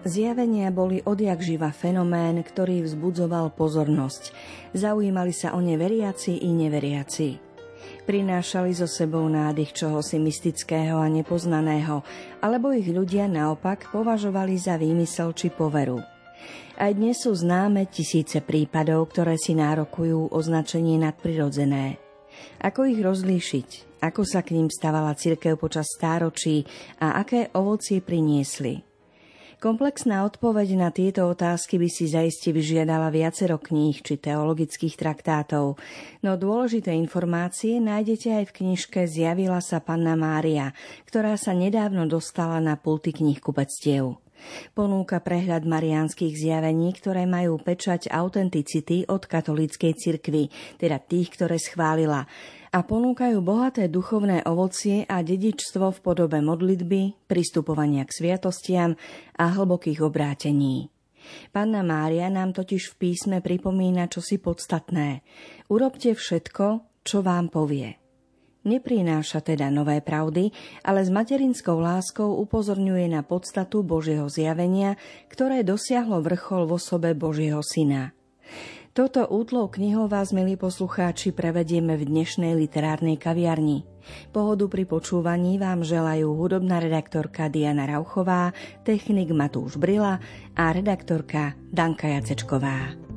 Zjavenia boli odjakživa fenomén, ktorý vzbudzoval pozornosť. Zaujímali sa o ne veriaci i neveriaci. Prinášali so sebou nádych čohosi mystického a nepoznaného, alebo ich ľudia naopak považovali za výmysel či poveru. Aj dnes sú známe tisíce prípadov, ktoré si nárokujú označenie nadprirodzené. Ako ich rozlíšiť? Ako sa k ním stavala cirkev počas stáročí a aké ovocie priniesli? Komplexná odpoveď na tieto otázky by si zaiste vyžiadala viacero kníh či teologických traktátov, no dôležité informácie nájdete aj v knižke Zjavila sa Panna Mária, ktorá sa nedávno dostala na pulty knihkupectiev. Ponúka prehľad mariánskych zjavení, ktoré majú pečať autenticity od katolíckej cirkvi, teda tých, ktoré schválila, a ponúkajú bohaté duchovné ovocie a dedičstvo v podobe modlitby, pristupovania k sviatostiam a hlbokých obrátení. Panna Mária nám totiž v písme pripomína čosi podstatné. Urobte všetko, čo vám povie. Neprináša teda nové pravdy, ale s materinskou láskou upozorňuje na podstatu Božieho zjavenia, ktoré dosiahlo vrchol v osobe Božieho Syna. Toto útlov knihov vás, milí poslucháči, prevedieme v dnešnej literárnej kaviarni. Pohodu pri počúvaní vám želajú hudobná redaktorka Diana Rauchová, technik Matúš Brila a redaktorka Danka Jacečková.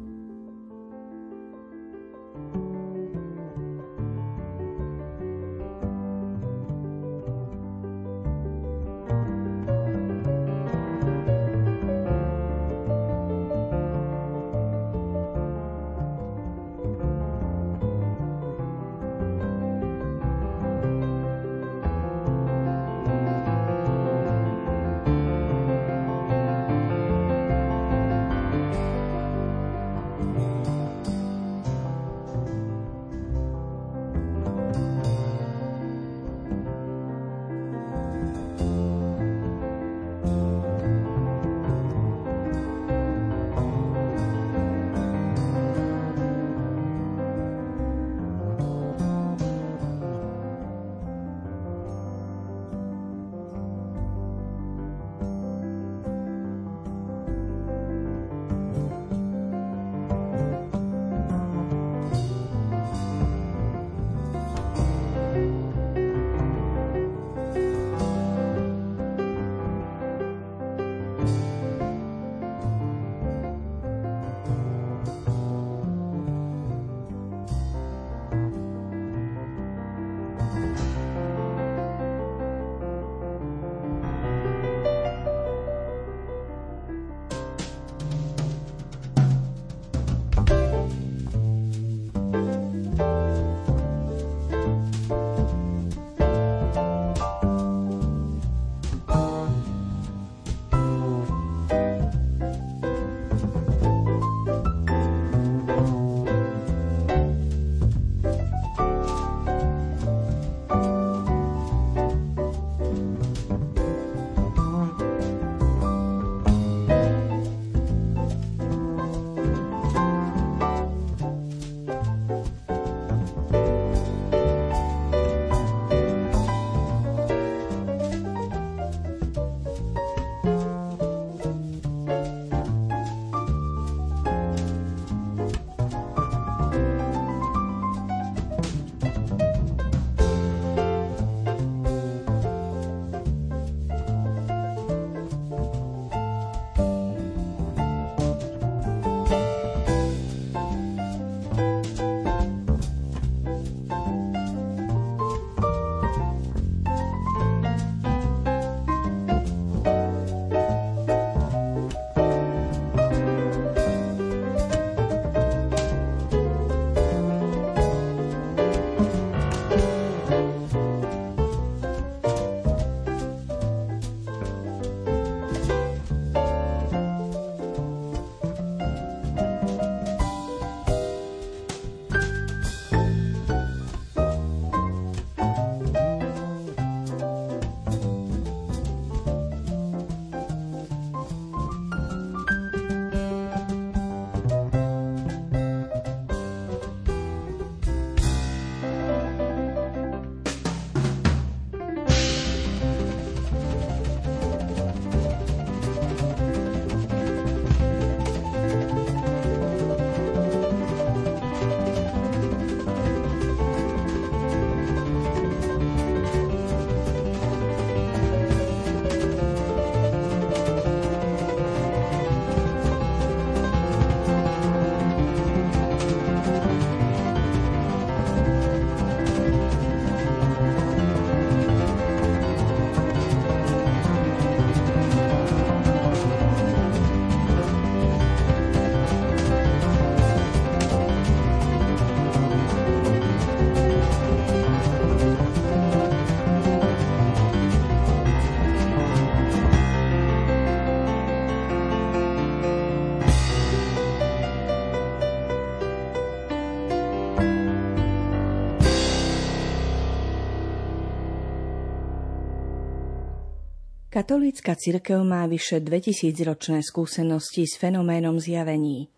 Katolícka cirkev má vyše 2000-ročné skúsenosti s fenoménom zjavení.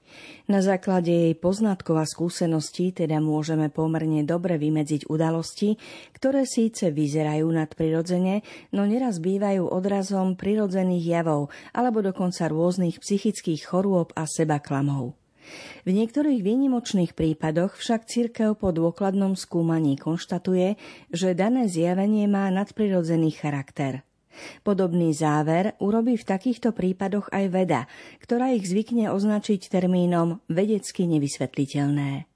Na základe jej poznatkov a skúseností teda môžeme pomerne dobre vymedziť udalosti, ktoré síce vyzerajú nadprirodzene, no neraz bývajú odrazom prirodzených javov alebo dokonca rôznych psychických chorôb a sebaklamov. V niektorých výnimočných prípadoch však cirkev po dôkladnom skúmaní konštatuje, že dané zjavenie má nadprirodzený charakter. Podobný záver urobí v takýchto prípadoch aj veda, ktorá ich zvykne označiť termínom vedecky nevysvetliteľné.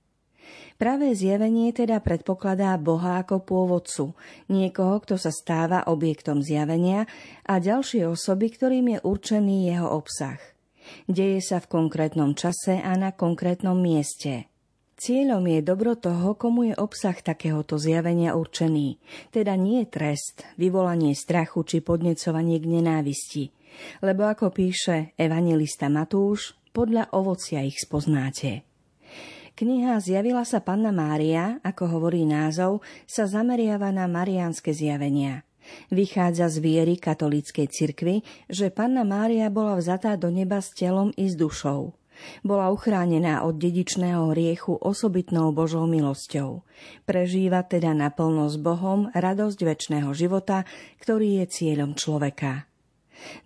Pravé zjavenie teda predpokladá Boha ako pôvodcu, niekoho, kto sa stáva objektom zjavenia, a ďalšie osoby, ktorým je určený jeho obsah. Deje sa v konkrétnom čase a na konkrétnom mieste. Cieľom je dobro toho, komu je obsah takéhoto zjavenia určený, teda nie trest, vyvolanie strachu či podnecovanie k nenávisti, lebo ako píše evanjelista Matúš, podľa ovocia ich spoznáte. Kniha Zjavila sa Panna Mária, ako hovorí názov, sa zameriava na mariánske zjavenia. Vychádza z viery katolíckej cirkvi, že Panna Mária bola vzatá do neba s telom i s dušou. Bola uchránená od dedičného hriechu osobitnou Božou milosťou. Prežíva teda naplno s Bohom radosť večného života, ktorý je cieľom človeka.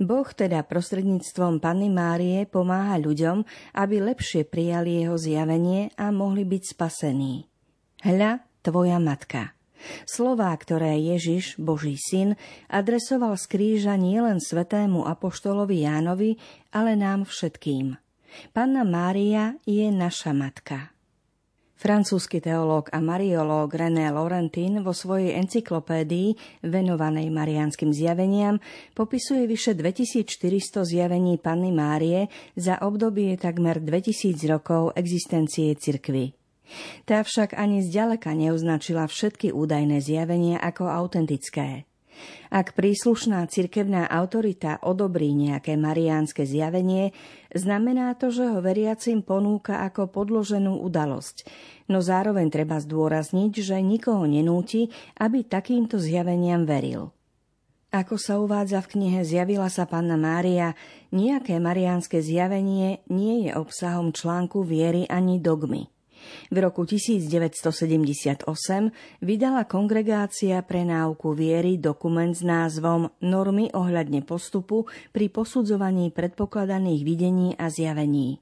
Boh teda prostredníctvom Panny Márie pomáha ľuďom, aby lepšie prijali jeho zjavenie a mohli byť spasení. Hľa, tvoja matka. Slová, ktoré Ježiš, Boží syn, adresoval z kríža nielen svätému apoštolovi Jánovi, ale nám všetkým. Panna Mária je naša matka. Francúzsky teológ a mariológ René Laurentin vo svojej encyklopédii venovanej mariánskym zjaveniam popisuje vyše 2400 zjavení Panny Márie za obdobie takmer 2000 rokov existencie cirkvi. Tá však ani zďaleka neoznačila všetky údajné zjavenia ako autentické. Ak príslušná cirkevná autorita odobrí nejaké mariánske zjavenie, znamená to, že ho veriacim ponúka ako podloženú udalosť, no zároveň treba zdôrazniť, že nikoho nenúti, aby takýmto zjaveniam veril. Ako sa uvádza v knihe Zjavila sa Panna Mária, nejaké mariánske zjavenie nie je obsahom článku viery ani dogmy. V roku 1978 vydala Kongregácia pre náuku viery dokument s názvom Normy ohľadne postupu pri posudzovaní predpokladaných videní a zjavení.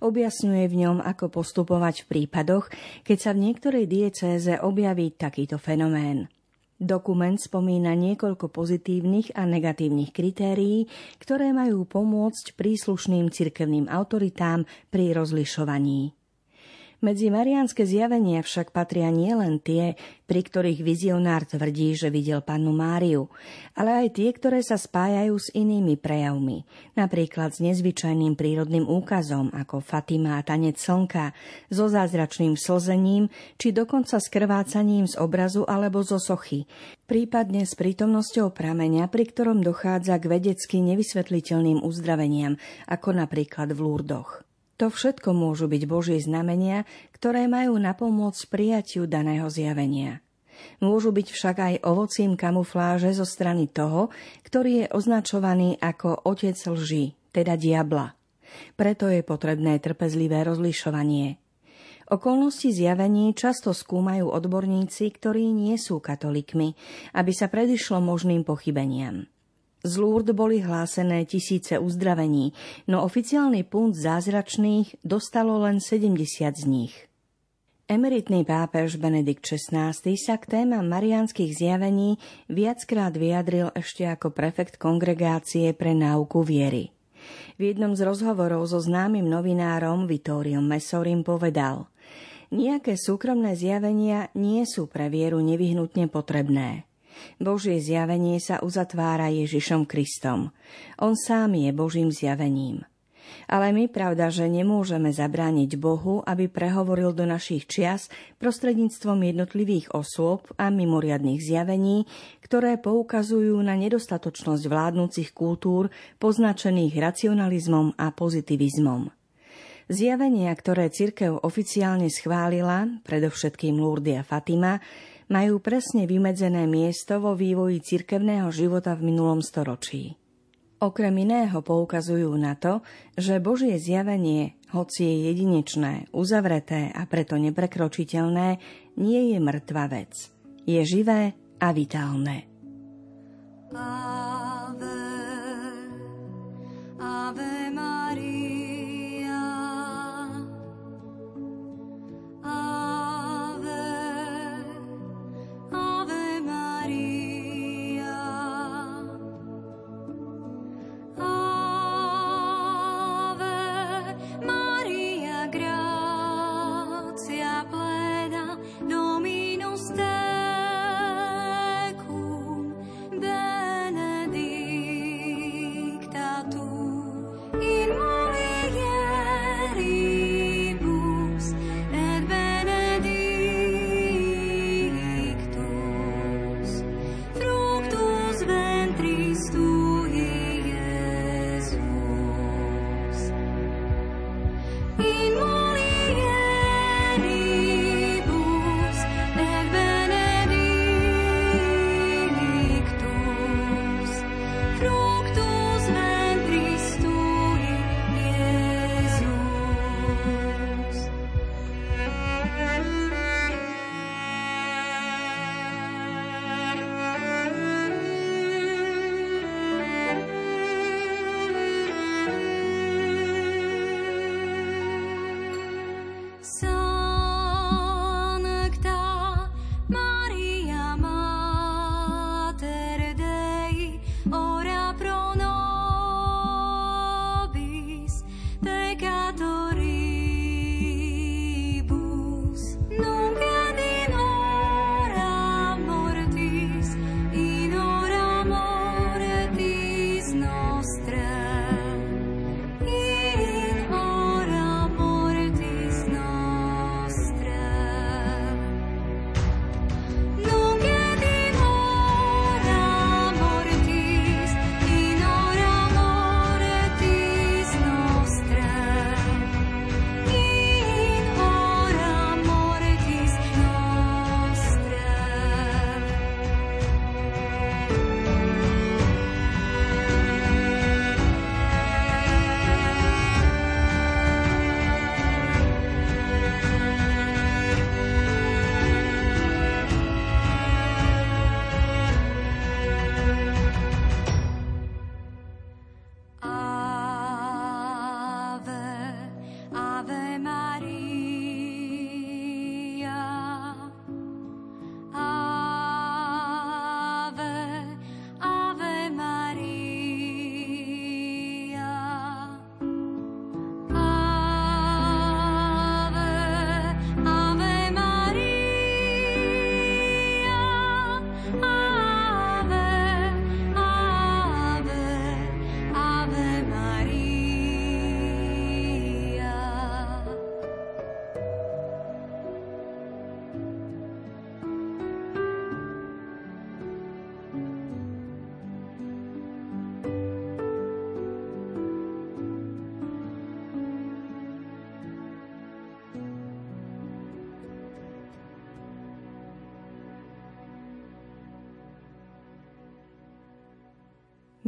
Objasňuje v ňom, ako postupovať v prípadoch, keď sa v niektorej diecéze objaví takýto fenomén. Dokument spomína niekoľko pozitívnych a negatívnych kritérií, ktoré majú pomôcť príslušným cirkevným autoritám pri rozlišovaní. Medzi mariánske zjavenia však patria nielen tie, pri ktorých vizionár tvrdí, že videl Pannu Máriu, ale aj tie, ktoré sa spájajú s inými prejavmi, napríklad s nezvyčajným prírodným úkazom ako Fatima a tanec slnka, so zázračným slzením či dokonca s krvácaním z obrazu alebo zo sochy, prípadne s prítomnosťou prameňa, pri ktorom dochádza k vedecky nevysvetliteľným uzdraveniam, ako napríklad v Lourdoch. To všetko môžu byť Božie znamenia, ktoré majú napomôcť prijatiu daného zjavenia. Môžu byť však aj ovocím kamufláže zo strany toho, ktorý je označovaný ako otec lži, teda diabla. Preto je potrebné trpezlivé rozlišovanie. Okolnosti zjavení často skúmajú odborníci, ktorí nie sú katolíkmi, aby sa predišlo možným pochybeniam. Z Lourdes boli hlásené 1000 uzdravení, no oficiálny punt zázračných dostalo len 70 z nich. Emeritný pápež Benedikt XVI sa k témam mariánskych zjavení viackrát vyjadril ešte ako prefekt Kongregácie pre náuku viery. V jednom z rozhovorov so známym novinárom Vittoriom Messorim povedal: "Nejaké súkromné zjavenia nie sú pre vieru nevyhnutne potrebné. Božie zjavenie sa uzatvára Ježišom Kristom. On sám je Božím zjavením. Ale my, pravda, že nemôžeme zabrániť Bohu, aby prehovoril do našich čias prostredníctvom jednotlivých osôb a mimoriadnych zjavení, ktoré poukazujú na nedostatočnosť vládnúcich kultúr poznačených racionalizmom a pozitivizmom. Zjavenia, ktoré cirkev oficiálne schválila, predovšetkým Lourdes a Fatima, majú presne vymedzené miesto vo vývoji cirkevného života v minulom storočí. Okrem iného poukazujú na to, že Božie zjavenie, hoci je jedinečné, uzavreté a preto neprekročiteľné, nie je mŕtva vec. Je živé a vitálne. Ave, Ave Maria, Ave, Ave Maria, Ave Maria, gratia plena, Dominus Tecum.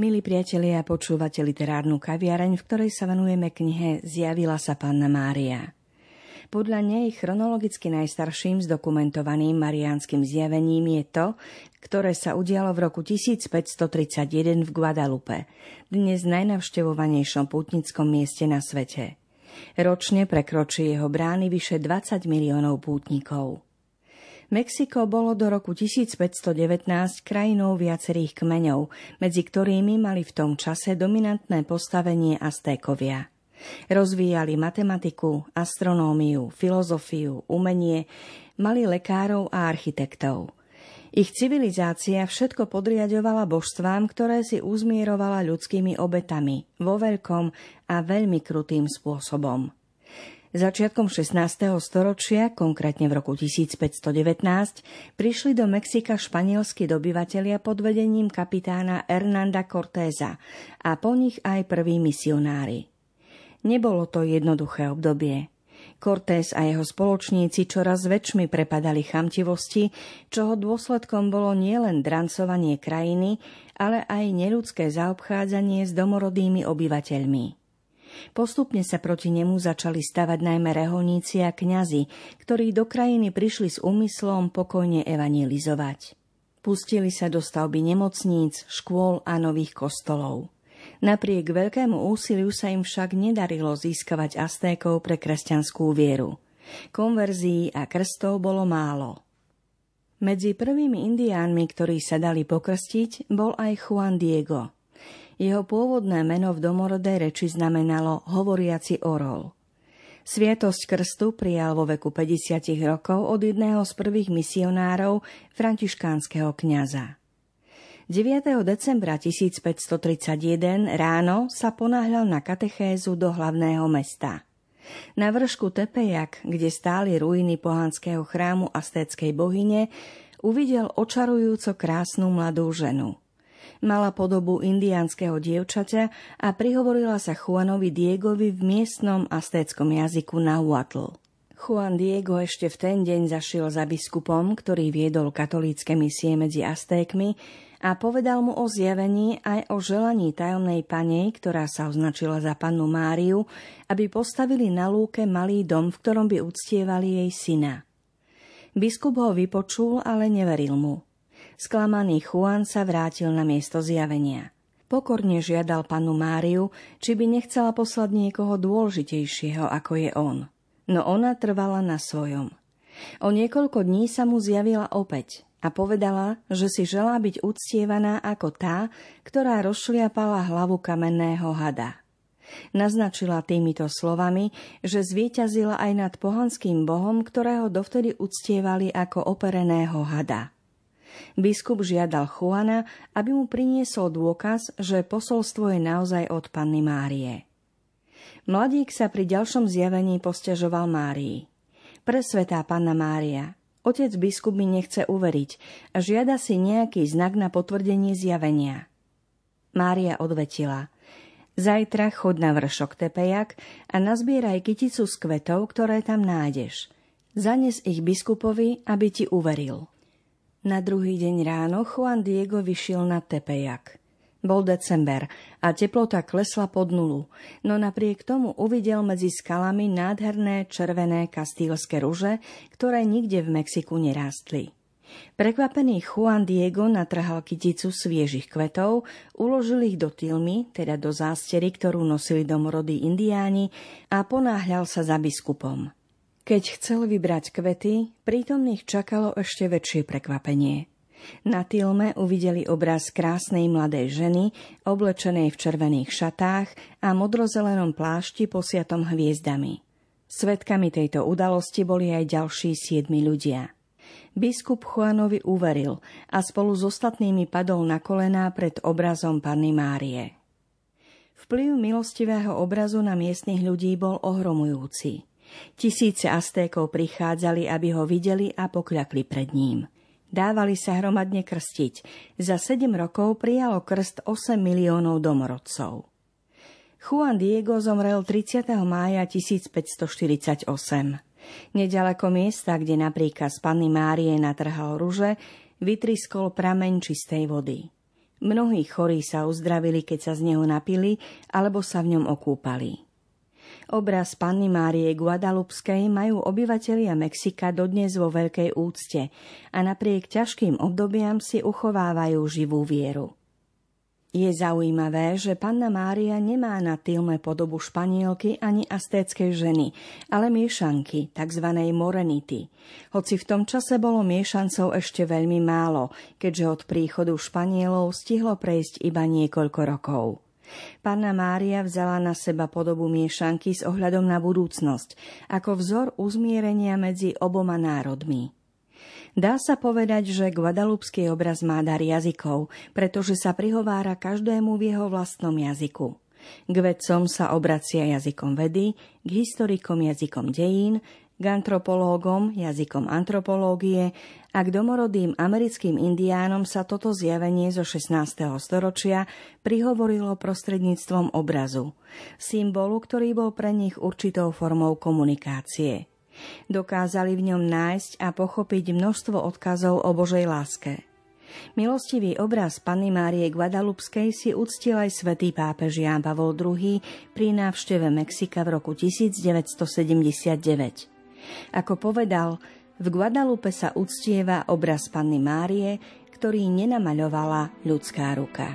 Milí priatelia, počúvate literárnu kaviareň, v ktorej sa venujeme knihe Zjavila sa Panna Mária. Podľa nej chronologicky najstarším zdokumentovaným mariánskym zjavením je to, ktoré sa udialo v roku 1531 v Guadalupe, dnes najnavštevovanejšom pútnickom mieste na svete. Ročne prekročí jeho brány vyše 20 miliónov pútnikov. Mexiko bolo do roku 1519 krajinou viacerých kmeňov, medzi ktorými mali v tom čase dominantné postavenie Aztékovia. Rozvíjali matematiku, astronómiu, filozofiu, umenie, mali lekárov a architektov. Ich civilizácia všetko podriaďovala božstvám, ktoré si uzmierovala ľudskými obetami, vo veľkom a veľmi krutým spôsobom. Začiatkom 16. storočia, konkrétne v roku 1519, prišli do Mexika španielskí dobyvatelia pod vedením kapitána Hernanda Cortésa a po nich aj prví misionári. Nebolo to jednoduché obdobie. Cortés a jeho spoločníci čoraz väčšmi prepadali chamtivosti, čoho dôsledkom bolo nielen drancovanie krajiny, ale aj neľudské zaobchádzanie s domorodými obyvateľmi. Postupne sa proti nemu začali stavať najmä reholníci a kňazi, ktorí do krajiny prišli s úmyslom pokojne evangelizovať. Pustili sa do stavby nemocníc, škôl a nových kostolov. Napriek veľkému úsiliu sa im však nedarilo získavať Aztékov pre kresťanskú vieru. Konverzií a krstov bolo málo. Medzi prvými indiánmi, ktorí sa dali pokrstiť, bol aj Juan Diego. Jeho pôvodné meno v domorodej reči znamenalo hovoriaci orol. Sviatosť krstu prijal vo veku 50 rokov od jedného z prvých misionárov františkánskeho kňaza. 9. decembra 1531 ráno sa ponáhľal na katechézu do hlavného mesta. Na vršku Tepejak, kde stáli ruiny pohanského chrámu aztéckej bohyne, uvidel očarujúco krásnu mladú ženu. Mala podobu indiánskeho dievčaťa a prihovorila sa Juanovi Diegovi v miestnom aztéckom jazyku Nahuatl. Juan Diego ešte v ten deň zašiel za biskupom, ktorý viedol katolícke misie medzi Aztékmi, a povedal mu o zjavení aj o želaní tajomnej panej, ktorá sa označila za pannu Máriu, aby postavili na lúke malý dom, v ktorom by uctievali jej syna. Biskup ho vypočul, ale neveril mu. Sklamaný Juan sa vrátil na miesto zjavenia. Pokorne žiadal pannu Máriu, či by nechcela poslať niekoho dôležitejšieho, ako je on. No ona trvala na svojom. O niekoľko dní sa mu zjavila opäť a povedala, že si želá byť uctievaná ako tá, ktorá rozšliapala hlavu kamenného hada. Naznačila týmito slovami, že zvieťazila aj nad pohanským bohom, ktorého dovtedy uctievali ako opereného hada. Biskup žiadal Juana, aby mu priniesol dôkaz, že posolstvo je naozaj od panny Márie. Mladík sa pri ďalšom zjavení posťažoval Márii. Presvetá panna Mária, otec biskup mi nechce uveriť a žiada si nejaký znak na potvrdenie zjavenia. Mária odvetila: Zajtra choď na vršok Tepejak a nazbieraj kyticu z kvetov, ktoré tam nájdeš. Zanes ich biskupovi, aby ti uveril. Na druhý deň ráno Juan Diego vyšiel na Tepejak. Bol december a teplota klesla pod nulu, no napriek tomu uvidel medzi skalami nádherné červené kastílske ruže, ktoré nikde v Mexiku nerastli. Prekvapený Juan Diego natrhal kyticu sviežich kvetov, uložil ich do tilmy, teda do zástery, ktorú nosili domorodí indiáni, a ponáhľal sa za biskupom. Keď chcel vybrať kvety, prítomných čakalo ešte väčšie prekvapenie. Na tilme uvideli obraz krásnej mladej ženy, oblečenej v červených šatách a modrozelenom plášti posiatom hviezdami. Svedkami tejto udalosti boli aj ďalší 7 ľudia. Biskup Juanovi uveril a spolu s ostatnými padol na kolená pred obrazom Panny Márie. Vplyv milostivého obrazu na miestnych ľudí bol ohromujúci. Tisíce Aztékov prichádzali, aby ho videli a pokľakli pred ním. Dávali sa hromadne krstiť. Za 7 rokov prijalo krst 8 miliónov domorodcov. Juan Diego zomrel 30. mája 1548. Neďaleko miesta, kde na príkaz Panny Márie natrhal ruže, vytriskol prameň čistej vody. Mnohí chorí sa uzdravili, keď sa z neho napili alebo sa v ňom okúpali. Obraz Panny Márie Guadalupskej majú obyvatelia Mexika dodnes vo veľkej úcte a napriek ťažkým obdobiam si uchovávajú živú vieru. Je zaujímavé, že Panna Mária nemá na tilme podobu Španielky ani aztéckej ženy, ale miešanky, tzv. Morenity. Hoci v tom čase bolo miešancov ešte veľmi málo, keďže od príchodu Španielov stihlo prejsť iba niekoľko rokov. Panna Mária vzala na seba podobu miešanky s ohľadom na budúcnosť, ako vzor uzmierenia medzi oboma národmi. Dá sa povedať, že guadalupský obraz má dar jazykov, pretože sa prihovára každému v jeho vlastnom jazyku. K vedcom sa obracia jazykom vedy, k historikom jazykom dejín, k k antropológom, jazykom antropológie a k domorodým americkým indiánom sa toto zjavenie zo 16. storočia prihovorilo prostredníctvom obrazu, symbolu, ktorý bol pre nich určitou formou komunikácie. Dokázali v ňom nájsť a pochopiť množstvo odkazov o Božej láske. Milostivý obraz Panny Márie Guadalupskej si uctil aj svätý pápež Ján Pavol II pri návšteve Mexika v roku 1979. Ako povedal, v Guadalupe sa uctieva obraz Panny Márie, ktorý nenamaľovala ľudská ruka.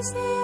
Is there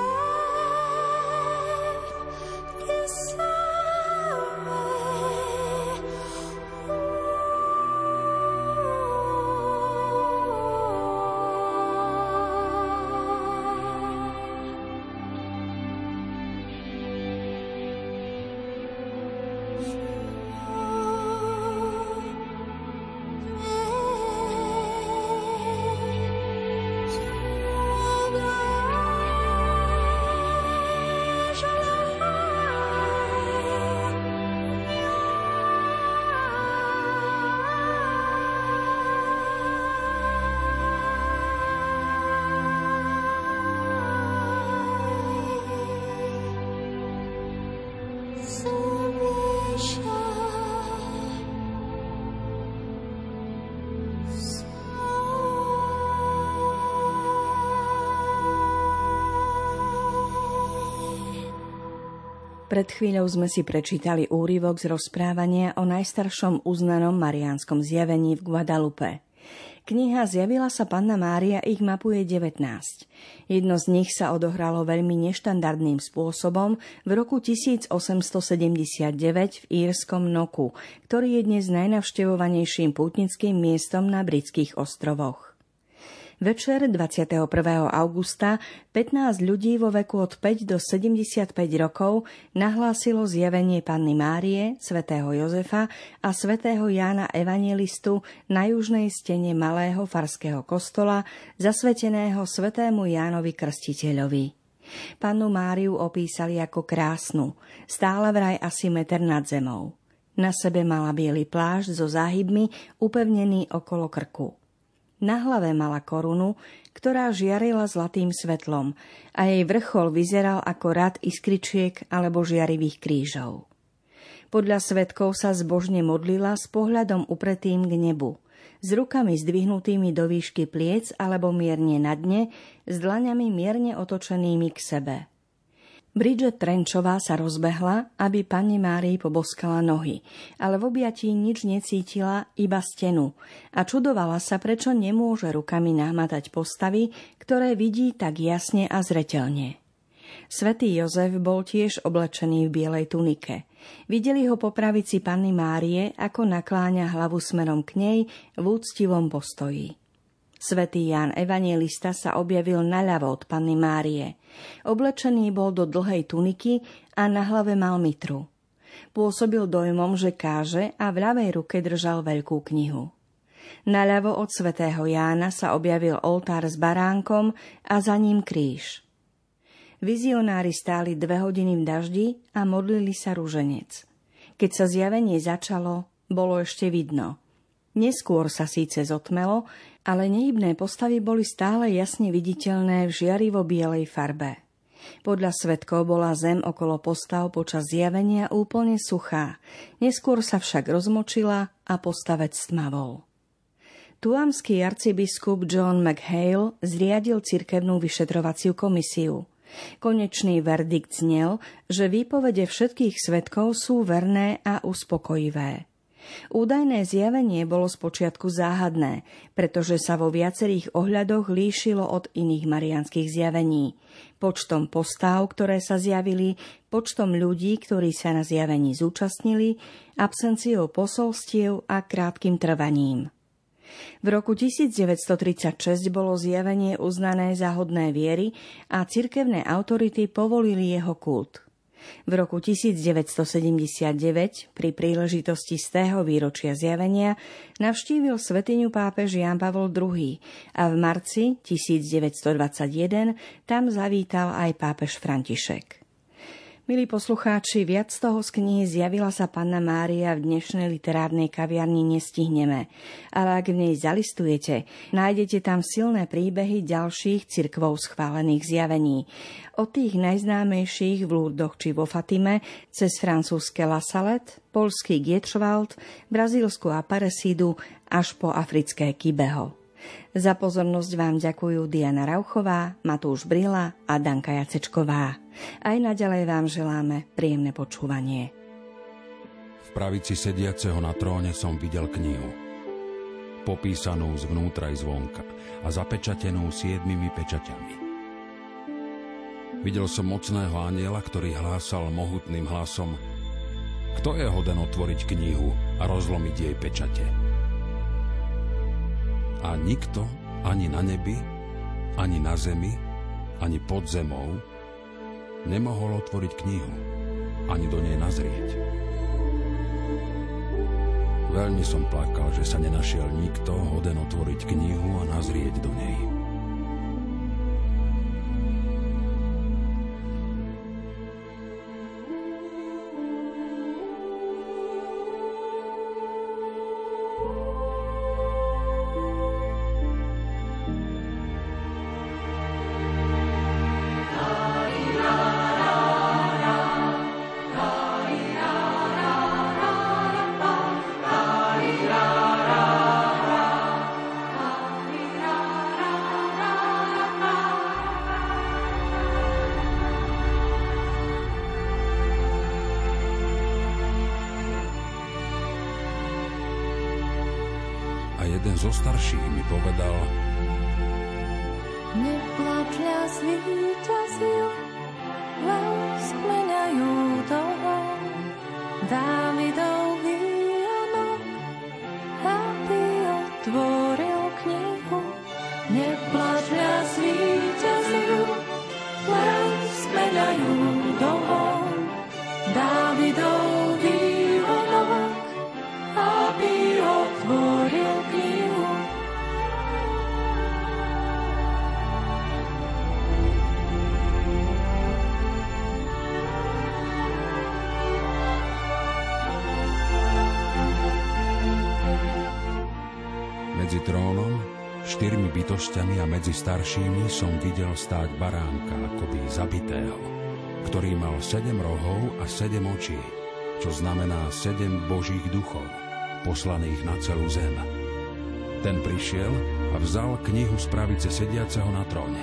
Pred chvíľou sme si prečítali úryvok z rozprávania o najstaršom uznanom mariánskom zjavení v Guadalupe. Kniha Zjavila sa Panna Mária ich mapuje 19. Jedno z nich sa odohralo veľmi neštandardným spôsobom v roku 1879 v írskom Noku, ktorý je dnes najnavštevovanejším pútnickým miestom na britských ostrovoch. Večer 21. augusta 15 ľudí vo veku od 5 do 75 rokov nahlásilo zjavenie Panny Márie, svätého Jozefa a svätého Jána Evangelistu na južnej stene malého farského kostola, zasveteného svätému Jánovi Krstiteľovi. Pannu Máriu opísali ako krásnu, stála vraj asi meter nad zemou. Na sebe mala biely plášť so záhybmi upevnený okolo krku. Na hlave mala korunu, ktorá žiarila zlatým svetlom a jej vrchol vyzeral ako rad iskričiek alebo žiarivých krížov. Podľa svedkov sa zbožne modlila s pohľadom upretým k nebu, s rukami zdvihnutými do výšky pliec alebo mierne na dne, s dlaňami mierne otočenými k sebe. Bridget Trenčová sa rozbehla, aby pani Márii poboskala nohy, ale v objatí nič necítila, iba stenu, a čudovala sa, prečo nemôže rukami nahmatať postavy, ktoré vidí tak jasne a zreteľne. Svätý Jozef bol tiež oblečený v bielej tunike. Videli ho po pravici Panny Márie, ako nakláňa hlavu smerom k nej v úctivom postoji. Svätý Ján Evanjelista sa objavil naľavo od Panny Márie. Oblečený bol do dlhej tuniky a na hlave mal mitru. Pôsobil dojmom, že káže, a v ľavej ruke držal veľkú knihu. Naľavo od svätého Jána sa objavil oltár s baránkom a za ním kríž. Vizionári stáli 2 hodiny v daždi a modlili sa ruženec. Keď sa zjavenie začalo, bolo ešte vidno. Neskôr sa síce zotmelo, ale nehybné postavy boli stále jasne viditeľné v žiarivo-bielej farbe. Podľa svedkov bola zem okolo postav počas zjavenia úplne suchá, neskôr sa však rozmočila a postavec stmavol. Tuamský arcibiskup John McHale zriadil cirkevnú vyšetrovaciu komisiu. Konečný verdikt znel, že výpovede všetkých svedkov sú verné a uspokojivé. Údajné zjavenie bolo spočiatku záhadné, pretože sa vo viacerých ohľadoch líšilo od iných mariánskych zjavení. Počtom postáv, ktoré sa zjavili, počtom ľudí, ktorí sa na zjavení zúčastnili, absenciou posolstiev a krátkym trvaním. V roku 1936 bolo zjavenie uznané za hodné viery a cirkevné autority povolili jeho kult. V roku 1979 pri príležitosti 100. výročia zjavenia navštívil svätyňu pápež Ján Pavol II a v marci 1921 tam zavítal aj pápež František. Milí poslucháči, viac toho z knihy Zjavila sa Panna Mária v dnešnej literárnej kaviarni nestihneme, ale ak v nej zalistujete, nájdete tam silné príbehy ďalších cirkvou schválených zjavení. Od tých najznámejších v Lourdoch či vo Fatime, cez francúzske La Salette, poľský Gietschwald, brazílsku Aparecidu až po africké Kybeho. Za pozornosť vám ďakujú Diana Rauchová, Matúš Brila a Danka Jacečková. Aj naďalej vám želáme príjemné počúvanie. V pravici sediaceho na tróne som videl knihu, popísanú zvnútra i zvonka a zapečatenú 7 pečaťami. Videl som mocného anjela, ktorý hlásal mohutným hlasom: Kto je hoden otvoriť knihu a rozlomiť jej pečate? A nikto, ani na nebi, ani na zemi, ani pod zemou, nemohol otvoriť knihu, ani do nej nazrieť. Veľmi som plakal, že sa nenašiel nikto hoden otvoriť knihu a nazrieť do nej. Jeden zo starších mi povedal: Nepláč, zvíťazil, les kmeňa Júdovho, Dávidový a Nok, aby otvoril knihu. Nepláč, zvíťazil, les kmeňa Júdovho, Dávidový a Nok, aby otvoril knihu. Medzi trónom, 4 bytosťami a medzi staršími som videl stáť baránka akoby zabitého, ktorý mal 7 rohov a 7 očí čo znamená 7 božích duchov, poslaných na celú zem. Ten prišiel a vzal knihu z pravice sediaceho na tróne.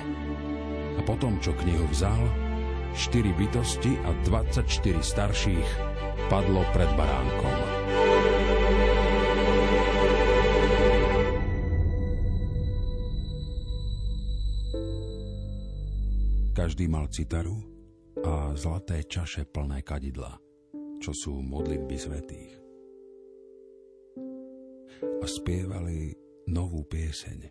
A potom, čo knihu vzal, 4 bytosti a 24 starších padlo pred baránkom. Každý mal citaru a zlaté čaše plné kadidla, čo sú modlitby svätých. A spievali novú pieseň.